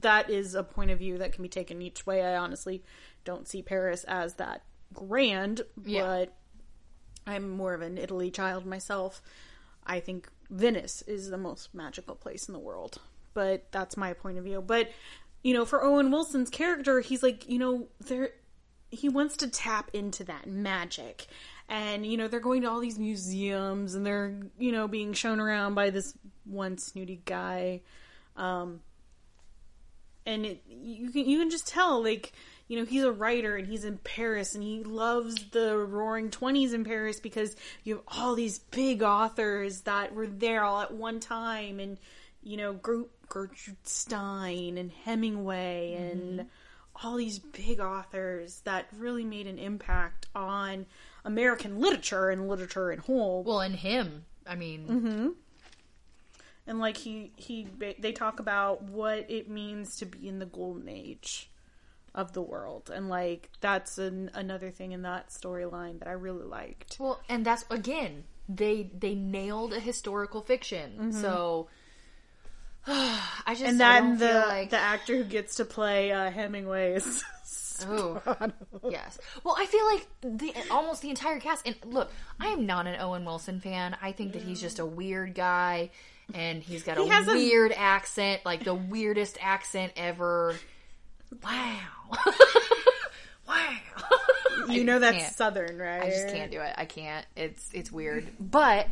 That is a point of view that can be taken each way. I honestly don't see Paris as that grand, yeah. but I'm more of an Italy child myself. I think Venice is the most magical place in the world. But that's my point of view. But, you know, for Owen Wilson's character, he's like, you know, there he wants to tap into that magic. And, you know, they're going to all these museums and they're, you know, being shown around by this one snooty guy. Um, and it, you can you can just tell, like, you know, he's a writer and he's in Paris and he loves the roaring twenties in Paris because you have all these big authors that were there all at one time. And, you know, Gertrude Stein and Hemingway and mm-hmm. all these big authors that really made an impact on American literature and literature in whole. Well, and him. I mean... Mm-hmm. And, like, he, he they talk about what it means to be in the golden age of the world, and like that's an, another thing in that storyline that I really liked. Well, and that's again they they nailed a historical fiction. Mm-hmm. So I just and then the feel like... the actor who gets to play uh, Hemingway is oh yes. Well, I feel like the almost the entire cast. And look, I am not an Owen Wilson fan. I think that he's just a weird guy, and he's got he a weird a... accent, like the weirdest accent ever. Wow. Wow. You know that's can't. Southern, right? I just can't do it. I can't. It's it's weird. But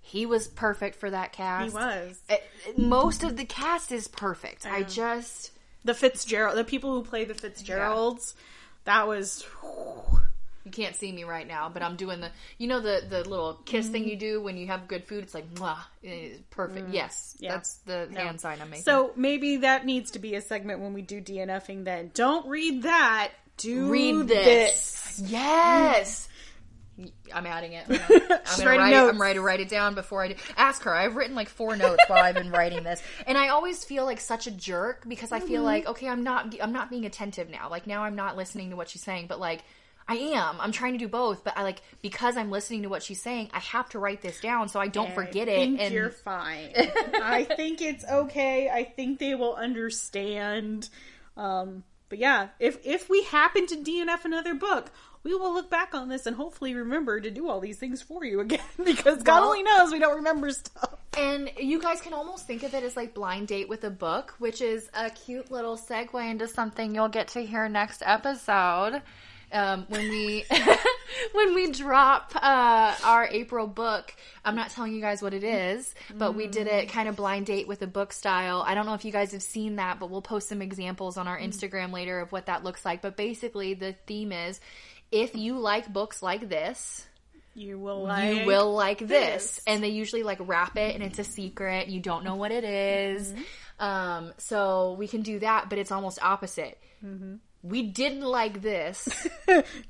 he was perfect for that cast. He was. It, it, most of the cast is perfect. I, I just... The Fitzgerald, the people who play the Fitzgeralds, yeah. that was... Whew. You can't see me right now, but I'm doing the, you know, the, the little kiss mm. thing you do when you have good food. It's like, mwah, it's perfect. Mm. Yes, yeah. That's the no. hand sign I'm making. So maybe that needs to be a segment when we do D N F ing then. Don't read that. Do read this. this. Yes. Mm. I'm adding it. I'm gonna, I'm gonna write. Notes. I'm ready to write it down before I do. Ask her. I've written like four notes while I've been writing this, and I always feel like such a jerk because I mm-hmm. feel like, okay, I'm not, I'm not being attentive now. Like now, I'm not listening to what she's saying, but like. I am. I'm trying to do both, but I like because I'm listening to what she's saying, I have to write this down so I don't I forget think it. And you're fine. I think it's okay. I think they will understand. Um, But yeah, if if we happen to D N F another book, we will look back on this and hopefully remember to do all these things for you again, because God well, only knows we don't remember stuff. And you guys can almost think of it as like blind date with a book, which is a cute little segue into something you'll get to hear next episode. Um, when we when we drop uh, our April book, I'm not telling you guys what it is, but we did it kind of blind date with a book style. I don't know if you guys have seen that, but we'll post some examples on our Instagram later of what that looks like. But basically, the theme is, if you like books like this, you will like, you will like this. this. And they usually like wrap it, and it's a secret. You don't know what it is. Mm-hmm. Um, so we can do that, but it's almost opposite. Mm-hmm. We didn't like this,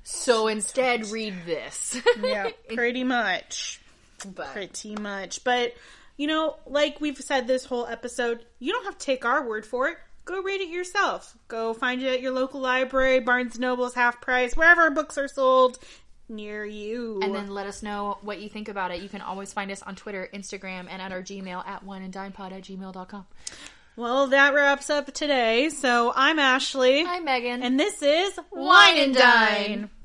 so instead read this. Yeah, pretty much. But. Pretty much. But, you know, like we've said this whole episode, you don't have to take our word for it. Go read it yourself. Go find it at your local library, Barnes and Noble's, Half Price, wherever books are sold near you. And then let us know what you think about it. You can always find us on Twitter, Instagram, and at our Gmail at one and dine pod at gmail dot com. Well, that wraps up today. So I'm Ashley. I'm Megan. And this is Wine and Dine.